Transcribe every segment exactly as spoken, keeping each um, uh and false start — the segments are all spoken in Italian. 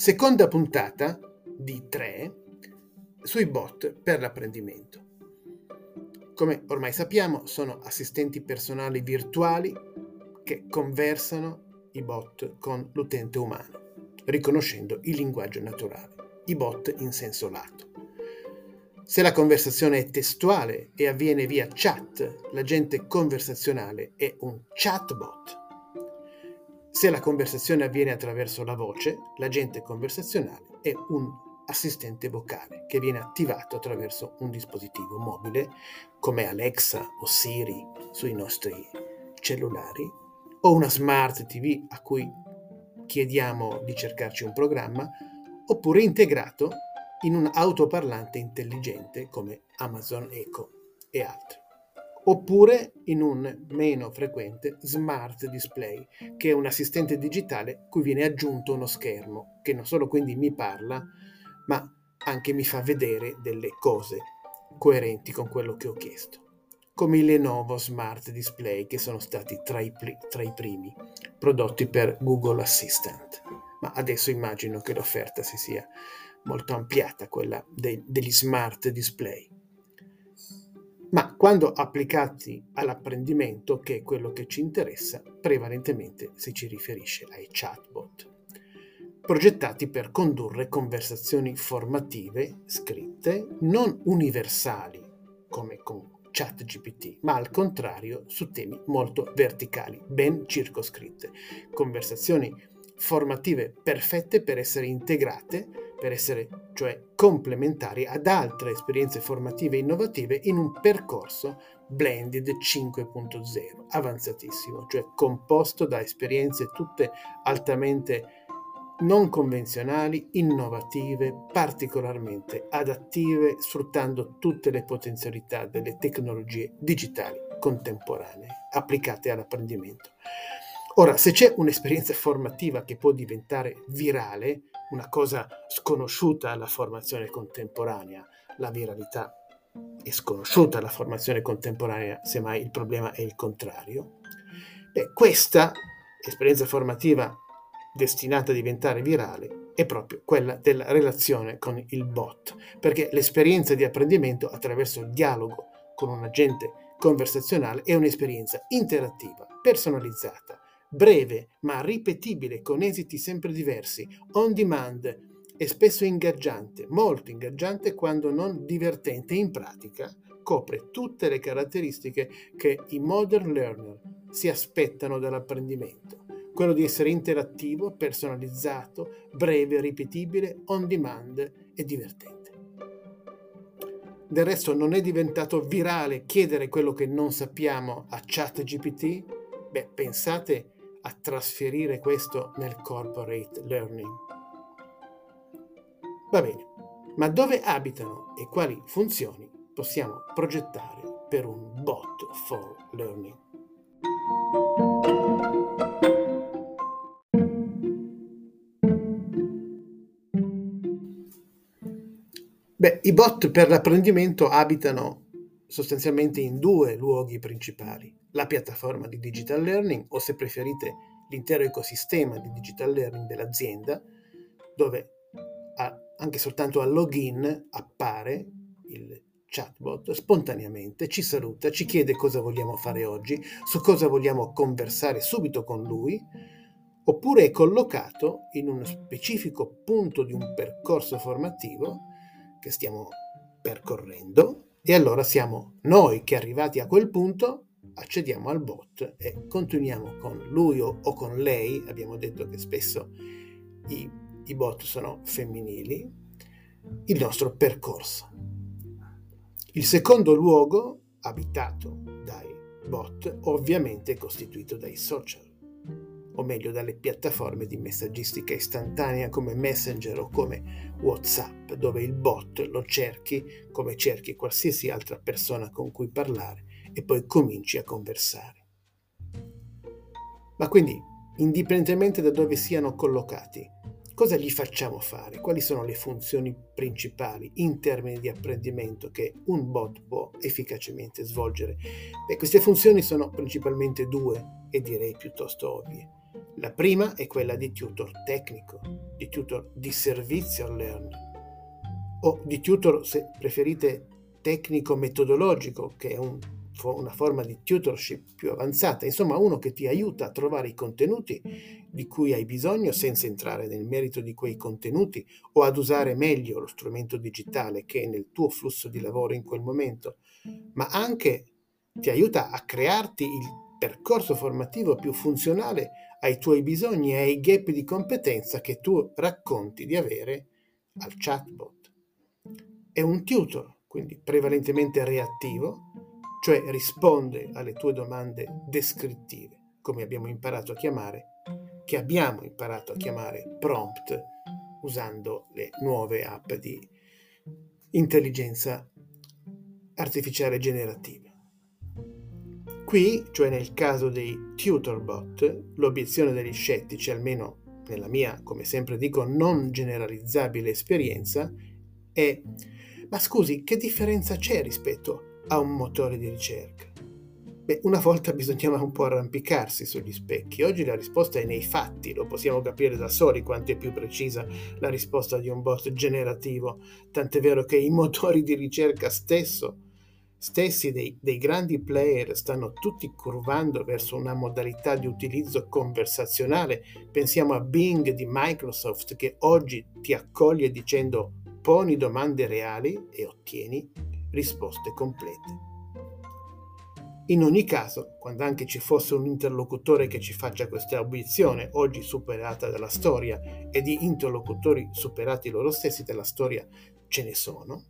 Seconda puntata di tre sui bot per l'apprendimento. Come ormai sappiamo, sono assistenti personali virtuali che conversano i bot con l'utente umano, riconoscendo il linguaggio naturale, i bot in senso lato. Se la conversazione è testuale e avviene via chat, l'agente conversazionale è un chatbot. Se la conversazione avviene attraverso la voce, l'agente conversazionale è un assistente vocale che viene attivato attraverso un dispositivo mobile come Alexa o Siri sui nostri cellulari o una smart tivù a cui chiediamo di cercarci un programma, oppure integrato in un autoparlante intelligente come Amazon Echo e altri, oppure in un meno frequente Smart Display, che è un assistente digitale cui viene aggiunto uno schermo, che non solo quindi mi parla, ma anche mi fa vedere delle cose coerenti con quello che ho chiesto, come i Lenovo Smart Display, che sono stati tra i, pli, tra i primi prodotti per Google Assistant, ma adesso immagino che l'offerta si sia molto ampliata, quella dei, degli smart display. Ma quando applicati all'apprendimento, che è quello che ci interessa, prevalentemente si ci riferisce ai chatbot, progettati per condurre conversazioni formative scritte non universali come con ChatGPT, ma al contrario su temi molto verticali, ben circoscritte, conversazioni formative perfette per essere integrate, per essere cioè complementari ad altre esperienze formative e innovative in un percorso blended cinque punto zero, avanzatissimo, cioè composto da esperienze tutte altamente non convenzionali, innovative, particolarmente adattive, sfruttando tutte le potenzialità delle tecnologie digitali contemporanee applicate all'apprendimento. Ora, se c'è un'esperienza formativa che può diventare virale, una cosa sconosciuta alla formazione contemporanea, la viralità è sconosciuta alla formazione contemporanea, semmai il problema è il contrario, beh, questa esperienza formativa destinata a diventare virale è proprio quella della relazione con il bot, perché l'esperienza di apprendimento attraverso il dialogo con un agente conversazionale è un'esperienza interattiva, personalizzata, breve ma ripetibile, con esiti sempre diversi, on demand e spesso ingaggiante, molto ingaggiante quando non divertente. In pratica copre tutte le caratteristiche che i modern learner si aspettano dall'apprendimento: quello di essere interattivo, personalizzato, breve, ripetibile, on demand e divertente. Del resto, non è diventato virale chiedere quello che non sappiamo a ChatGPT? Beh, pensate a trasferire questo nel corporate learning. Va bene, ma dove abitano e quali funzioni possiamo progettare per un bot for learning? Beh, i bot per l'apprendimento abitano sostanzialmente in due luoghi principali: la piattaforma di digital learning, o se preferite l'intero ecosistema di digital learning dell'azienda, dove anche soltanto al login appare il chatbot, spontaneamente ci saluta, ci chiede cosa vogliamo fare oggi, su cosa vogliamo conversare subito con lui, oppure è collocato in uno specifico punto di un percorso formativo che stiamo percorrendo. E allora siamo noi che, arrivati a quel punto, accediamo al bot e continuiamo con lui o, o con lei. Abbiamo detto che spesso i, i bot sono femminili, il nostro percorso. Il secondo luogo abitato dai bot ovviamente è costituito dai social, o meglio dalle piattaforme di messaggistica istantanea come Messenger o come WhatsApp, dove il bot lo cerchi come cerchi qualsiasi altra persona con cui parlare e poi cominci a conversare. Ma quindi, indipendentemente da dove siano collocati, cosa gli facciamo fare? Quali sono le funzioni principali in termini di apprendimento che un bot può efficacemente svolgere? Beh, queste funzioni sono principalmente due e direi piuttosto ovvie. La prima è quella di tutor tecnico, di tutor di servizio al learning, o di tutor, se preferite, tecnico-metodologico, che è un, una forma di tutorship più avanzata, insomma uno che ti aiuta a trovare i contenuti di cui hai bisogno senza entrare nel merito di quei contenuti, o ad usare meglio lo strumento digitale che è nel tuo flusso di lavoro in quel momento, ma anche ti aiuta a crearti il percorso formativo più funzionale ai tuoi bisogni e ai gap di competenza che tu racconti di avere al chatbot. È un tutor, quindi prevalentemente reattivo, cioè risponde alle tue domande descrittive, come abbiamo imparato a chiamare, che abbiamo imparato a chiamare prompt, usando le nuove app di intelligenza artificiale generativa. Qui, cioè nel caso dei tutor bot, l'obiezione degli scettici, almeno nella mia, come sempre dico, non generalizzabile esperienza, è: ma scusi, che differenza c'è rispetto a un motore di ricerca? Beh, una volta bisognava un po' arrampicarsi sugli specchi, oggi la risposta è nei fatti, lo possiamo capire da soli quanto è più precisa la risposta di un bot generativo, tant'è vero che i motori di ricerca stesso Stessi dei, dei grandi player stanno tutti curvando verso una modalità di utilizzo conversazionale. Pensiamo a Bing di Microsoft, che oggi ti accoglie dicendo: poni domande reali e ottieni risposte complete. In ogni caso, quando anche ci fosse un interlocutore che ci faccia questa obiezione, oggi superata dalla storia, e di interlocutori superati loro stessi dalla storia ce ne sono,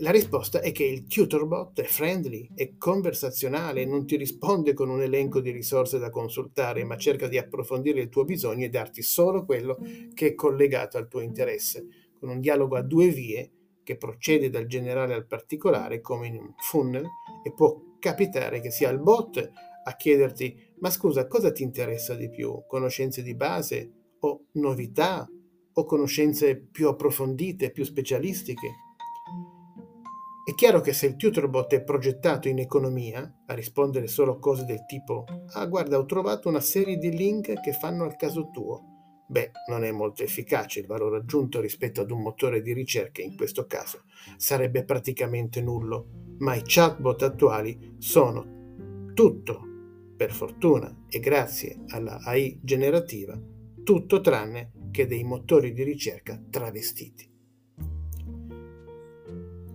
la risposta è che il tutorbot è friendly, è conversazionale, non ti risponde con un elenco di risorse da consultare, ma cerca di approfondire il tuo bisogno e darti solo quello che è collegato al tuo interesse, con un dialogo a due vie che procede dal generale al particolare come in un funnel, e può capitare che sia il bot a chiederti: ma scusa, cosa ti interessa di più? Conoscenze di base o novità o conoscenze più approfondite, più specialistiche? È chiaro che se il tutorbot è progettato in economia a rispondere solo cose del tipo: ah, guarda, ho trovato una serie di link che fanno al caso tuo, beh, non è molto efficace. Il valore aggiunto rispetto ad un motore di ricerca in questo caso sarebbe praticamente nullo, ma i chatbot attuali sono tutto, per fortuna e grazie alla A I generativa, tutto tranne che dei motori di ricerca travestiti.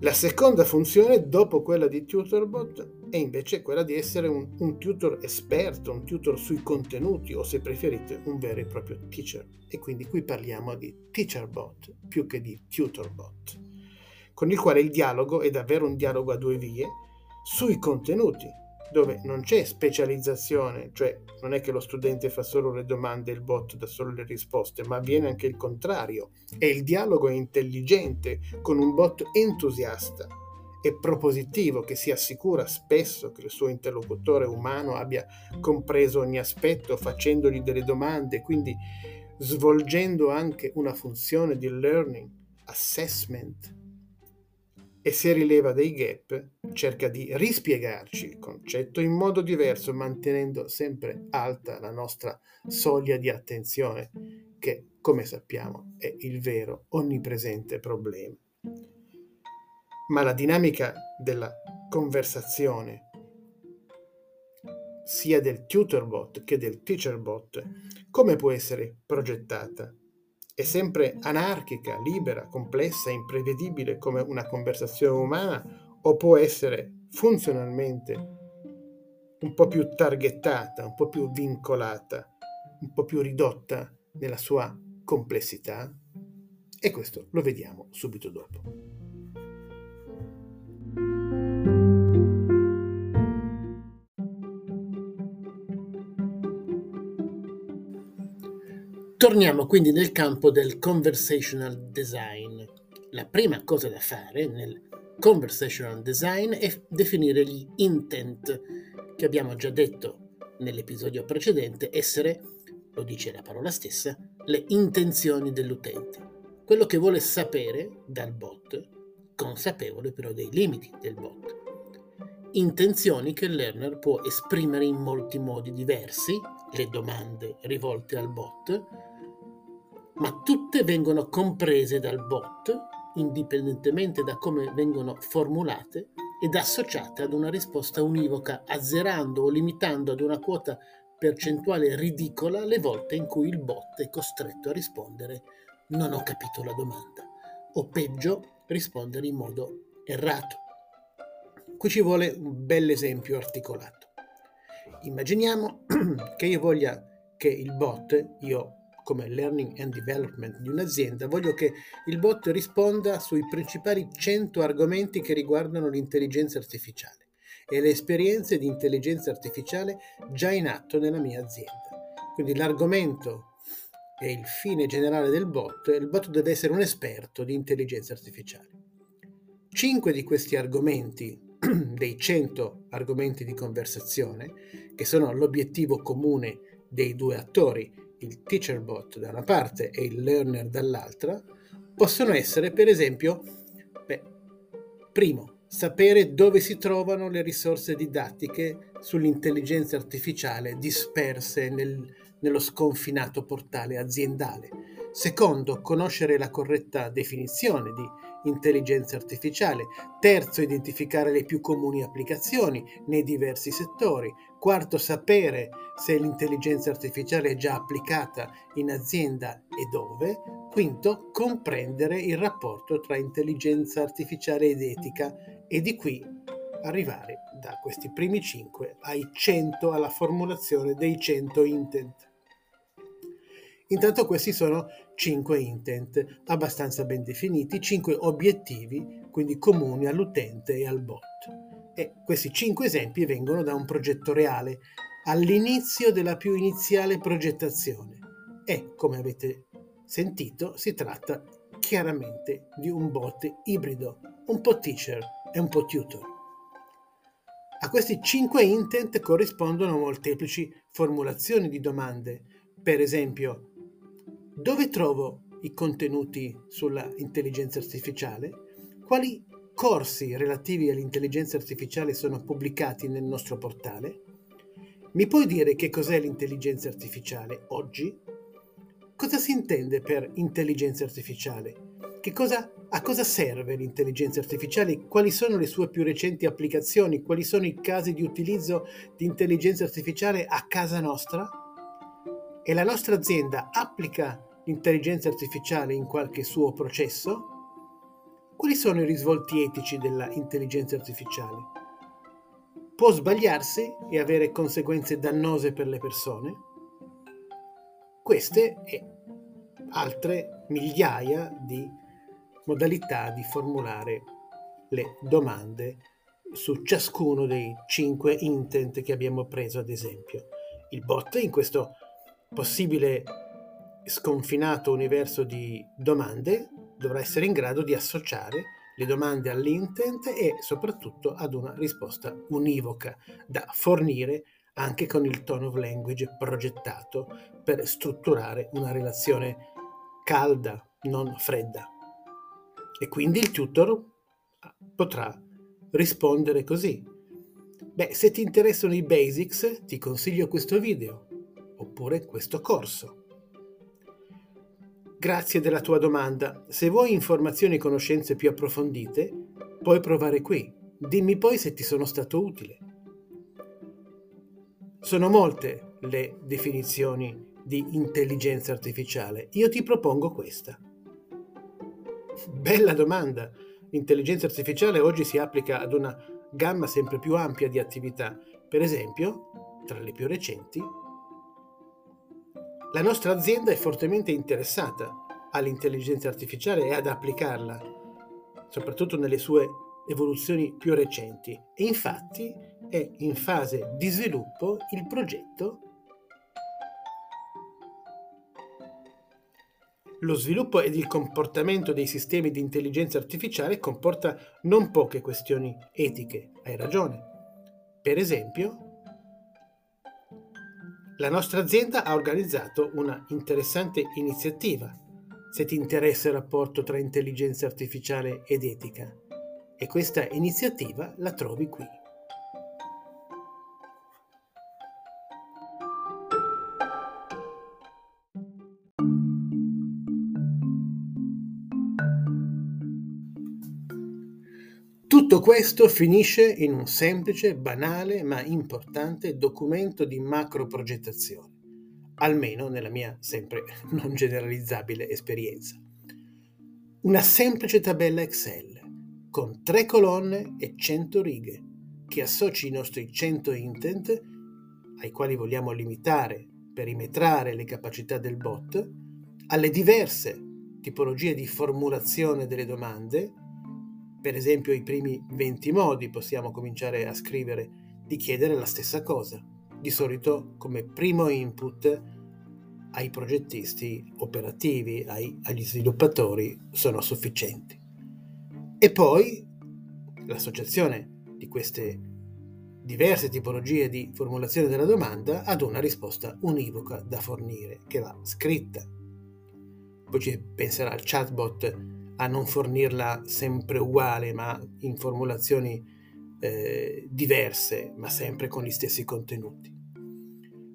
La seconda funzione, dopo quella di tutorbot, è invece quella di essere un, un tutor esperto, un tutor sui contenuti, o se preferite un vero e proprio teacher. E quindi qui parliamo di teacherbot più che di tutorbot, con il quale il dialogo è davvero un dialogo a due vie sui contenuti, dove non c'è specializzazione, cioè non è che lo studente fa solo le domande e il bot dà solo le risposte, ma avviene anche il contrario, e il dialogo è intelligente, con un bot entusiasta e propositivo che si assicura spesso che il suo interlocutore umano abbia compreso ogni aspetto, facendogli delle domande, quindi svolgendo anche una funzione di learning assessment. E se rileva dei gap, cerca di rispiegarci il concetto in modo diverso, mantenendo sempre alta la nostra soglia di attenzione, che, come sappiamo, è il vero, onnipresente problema. Ma la dinamica della conversazione, sia del tutorbot che del teacherbot, come può essere progettata? È sempre anarchica, libera, complessa, imprevedibile come una conversazione umana, o può essere funzionalmente un po' più targettata, un po' più vincolata, un po' più ridotta nella sua complessità? E questo lo vediamo subito dopo. Torniamo quindi nel campo del conversational design. La prima cosa da fare nel conversational design è definire gli intent, che abbiamo già detto nell'episodio precedente essere, lo dice la parola stessa, le intenzioni dell'utente. Quello che vuole sapere dal bot, consapevole però dei limiti del bot. intenzioni che il learner può esprimere in molti modi diversi, le domande rivolte al bot, ma tutte vengono comprese dal bot, indipendentemente da come vengono formulate, ed associate ad una risposta univoca, azzerando o limitando ad una quota percentuale ridicola le volte in cui il bot è costretto a rispondere «non ho capito la domanda» o peggio rispondere in modo errato. Qui ci vuole un bel esempio articolato. Immaginiamo che io voglia che il bot, io come learning and development di un'azienda, voglio che il bot risponda sui principali cento argomenti che riguardano l'intelligenza artificiale e le esperienze di intelligenza artificiale già in atto nella mia azienda. Quindi l'argomento e il fine generale del bot, il bot deve essere un esperto di intelligenza artificiale. Cinque di questi argomenti, dei cento argomenti di conversazione, che sono l'obiettivo comune dei due attori, il teacher bot da una parte e il learner dall'altra, possono essere per esempio, beh, primo, sapere dove si trovano le risorse didattiche sull'intelligenza artificiale disperse nel, nello sconfinato portale aziendale. Secondo, conoscere la corretta definizione di intelligenza artificiale. Terzo, identificare le più comuni applicazioni nei diversi settori. Quarto, sapere se l'intelligenza artificiale è già applicata in azienda e dove. Quinto, comprendere il rapporto tra intelligenza artificiale ed etica, e di qui arrivare da questi primi cinque ai cento, alla formulazione dei cento intent. Intanto questi sono cinque intent abbastanza ben definiti, cinque obiettivi quindi comuni all'utente e al bot. E questi cinque esempi vengono da un progetto reale, all'inizio della più iniziale progettazione. E, come avete sentito, si tratta chiaramente di un bot ibrido, un po' teacher e un po' tutor. A questi cinque intent corrispondono molteplici formulazioni di domande, per esempio: dove trovo i contenuti sulla intelligenza artificiale? Quali corsi relativi all'intelligenza artificiale sono pubblicati nel nostro portale? Mi puoi dire che cos'è l'intelligenza artificiale oggi? Cosa si intende per intelligenza artificiale? Che cosa, a cosa serve l'intelligenza artificiale? Quali sono le sue più recenti applicazioni? Quali sono i casi di utilizzo di intelligenza artificiale a casa nostra? E la nostra azienda applica l'intelligenza artificiale in qualche suo processo? Quali sono i risvolti etici della intelligenza artificiale? Può sbagliarsi e avere conseguenze dannose per le persone? Queste e altre migliaia di modalità di formulare le domande su ciascuno dei cinque intent che abbiamo preso ad esempio. Il bot in questo possibile sconfinato universo di domande dovrà essere in grado di associare le domande all'intent e soprattutto ad una risposta univoca da fornire anche con il tone of language progettato per strutturare una relazione calda, non fredda. E quindi il tutor potrà rispondere così: beh, se ti interessano i basics ti consiglio questo video oppure questo corso. Grazie della tua domanda. Se vuoi informazioni e conoscenze più approfondite, puoi provare qui. Dimmi poi se ti sono stato utile. Sono molte le definizioni di intelligenza artificiale. Io ti propongo questa. Bella domanda. L'intelligenza artificiale oggi si applica ad una gamma sempre più ampia di attività. Per esempio, tra le più recenti, la nostra azienda è fortemente interessata all'intelligenza artificiale e ad applicarla, soprattutto nelle sue evoluzioni più recenti. E infatti è in fase di sviluppo il progetto, lo sviluppo ed il comportamento dei sistemi di intelligenza artificiale comporta non poche questioni etiche. Hai ragione. Per esempio, la nostra azienda ha organizzato una interessante iniziativa, se ti interessa il rapporto tra intelligenza artificiale ed etica, e questa iniziativa la trovi qui. Tutto questo finisce in un semplice, banale ma importante documento di macro progettazione, almeno nella mia sempre non generalizzabile esperienza. Una semplice tabella Excel con tre colonne e cento righe che associ i nostri cento intent, ai quali vogliamo limitare, perimetrare le capacità del bot, alle diverse tipologie di formulazione delle domande. Per esempio, i primi venti modi possiamo cominciare a scrivere di chiedere la stessa cosa, di solito come primo input ai progettisti operativi, ai, agli sviluppatori sono sufficienti. E poi l'associazione di queste diverse tipologie di formulazione della domanda ad una risposta univoca da fornire, che va scritta. Poi ci penserà il chatbot a non fornirla sempre uguale, ma in formulazioni eh, diverse, ma sempre con gli stessi contenuti.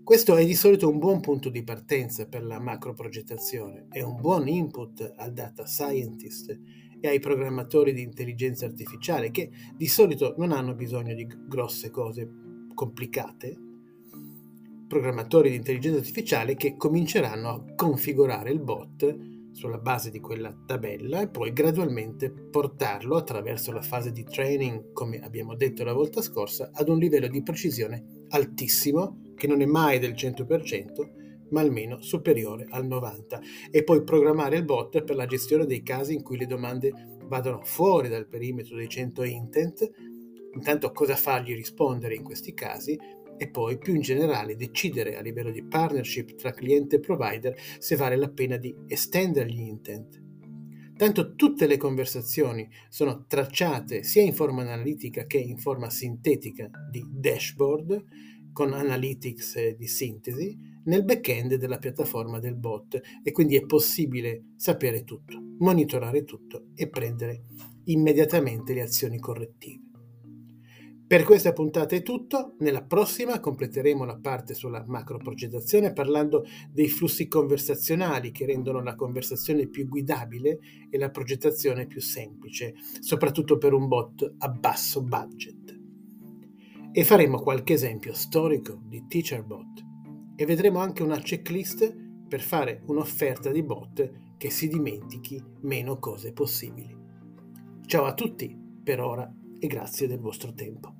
Questo è di solito un buon punto di partenza per la macro progettazione, è un buon input al data scientist e ai programmatori di intelligenza artificiale, che di solito non hanno bisogno di grosse cose complicate, programmatori di intelligenza artificiale che cominceranno a configurare il bot sulla base di quella tabella e poi gradualmente portarlo attraverso la fase di training, come abbiamo detto la volta scorsa, ad un livello di precisione altissimo, che non è mai del cento per cento, ma almeno superiore al novanta per cento, e poi programmare il bot per la gestione dei casi in cui le domande vadano fuori dal perimetro dei cento intent, intanto cosa fargli rispondere in questi casi, e poi più in generale decidere a livello di partnership tra cliente e provider se vale la pena di estendere gli intent. Tanto tutte le conversazioni sono tracciate sia in forma analitica che in forma sintetica di dashboard con analytics di sintesi nel back-end della piattaforma del bot, e quindi è possibile sapere tutto, monitorare tutto e prendere immediatamente le azioni correttive. Per questa puntata è tutto, nella prossima completeremo la parte sulla macroprogettazione parlando dei flussi conversazionali che rendono la conversazione più guidabile e la progettazione più semplice, soprattutto per un bot a basso budget. E faremo qualche esempio storico di TeacherBot e vedremo anche una checklist per fare un'offerta di bot che si dimentichi meno cose possibili. Ciao a tutti per ora e grazie del vostro tempo.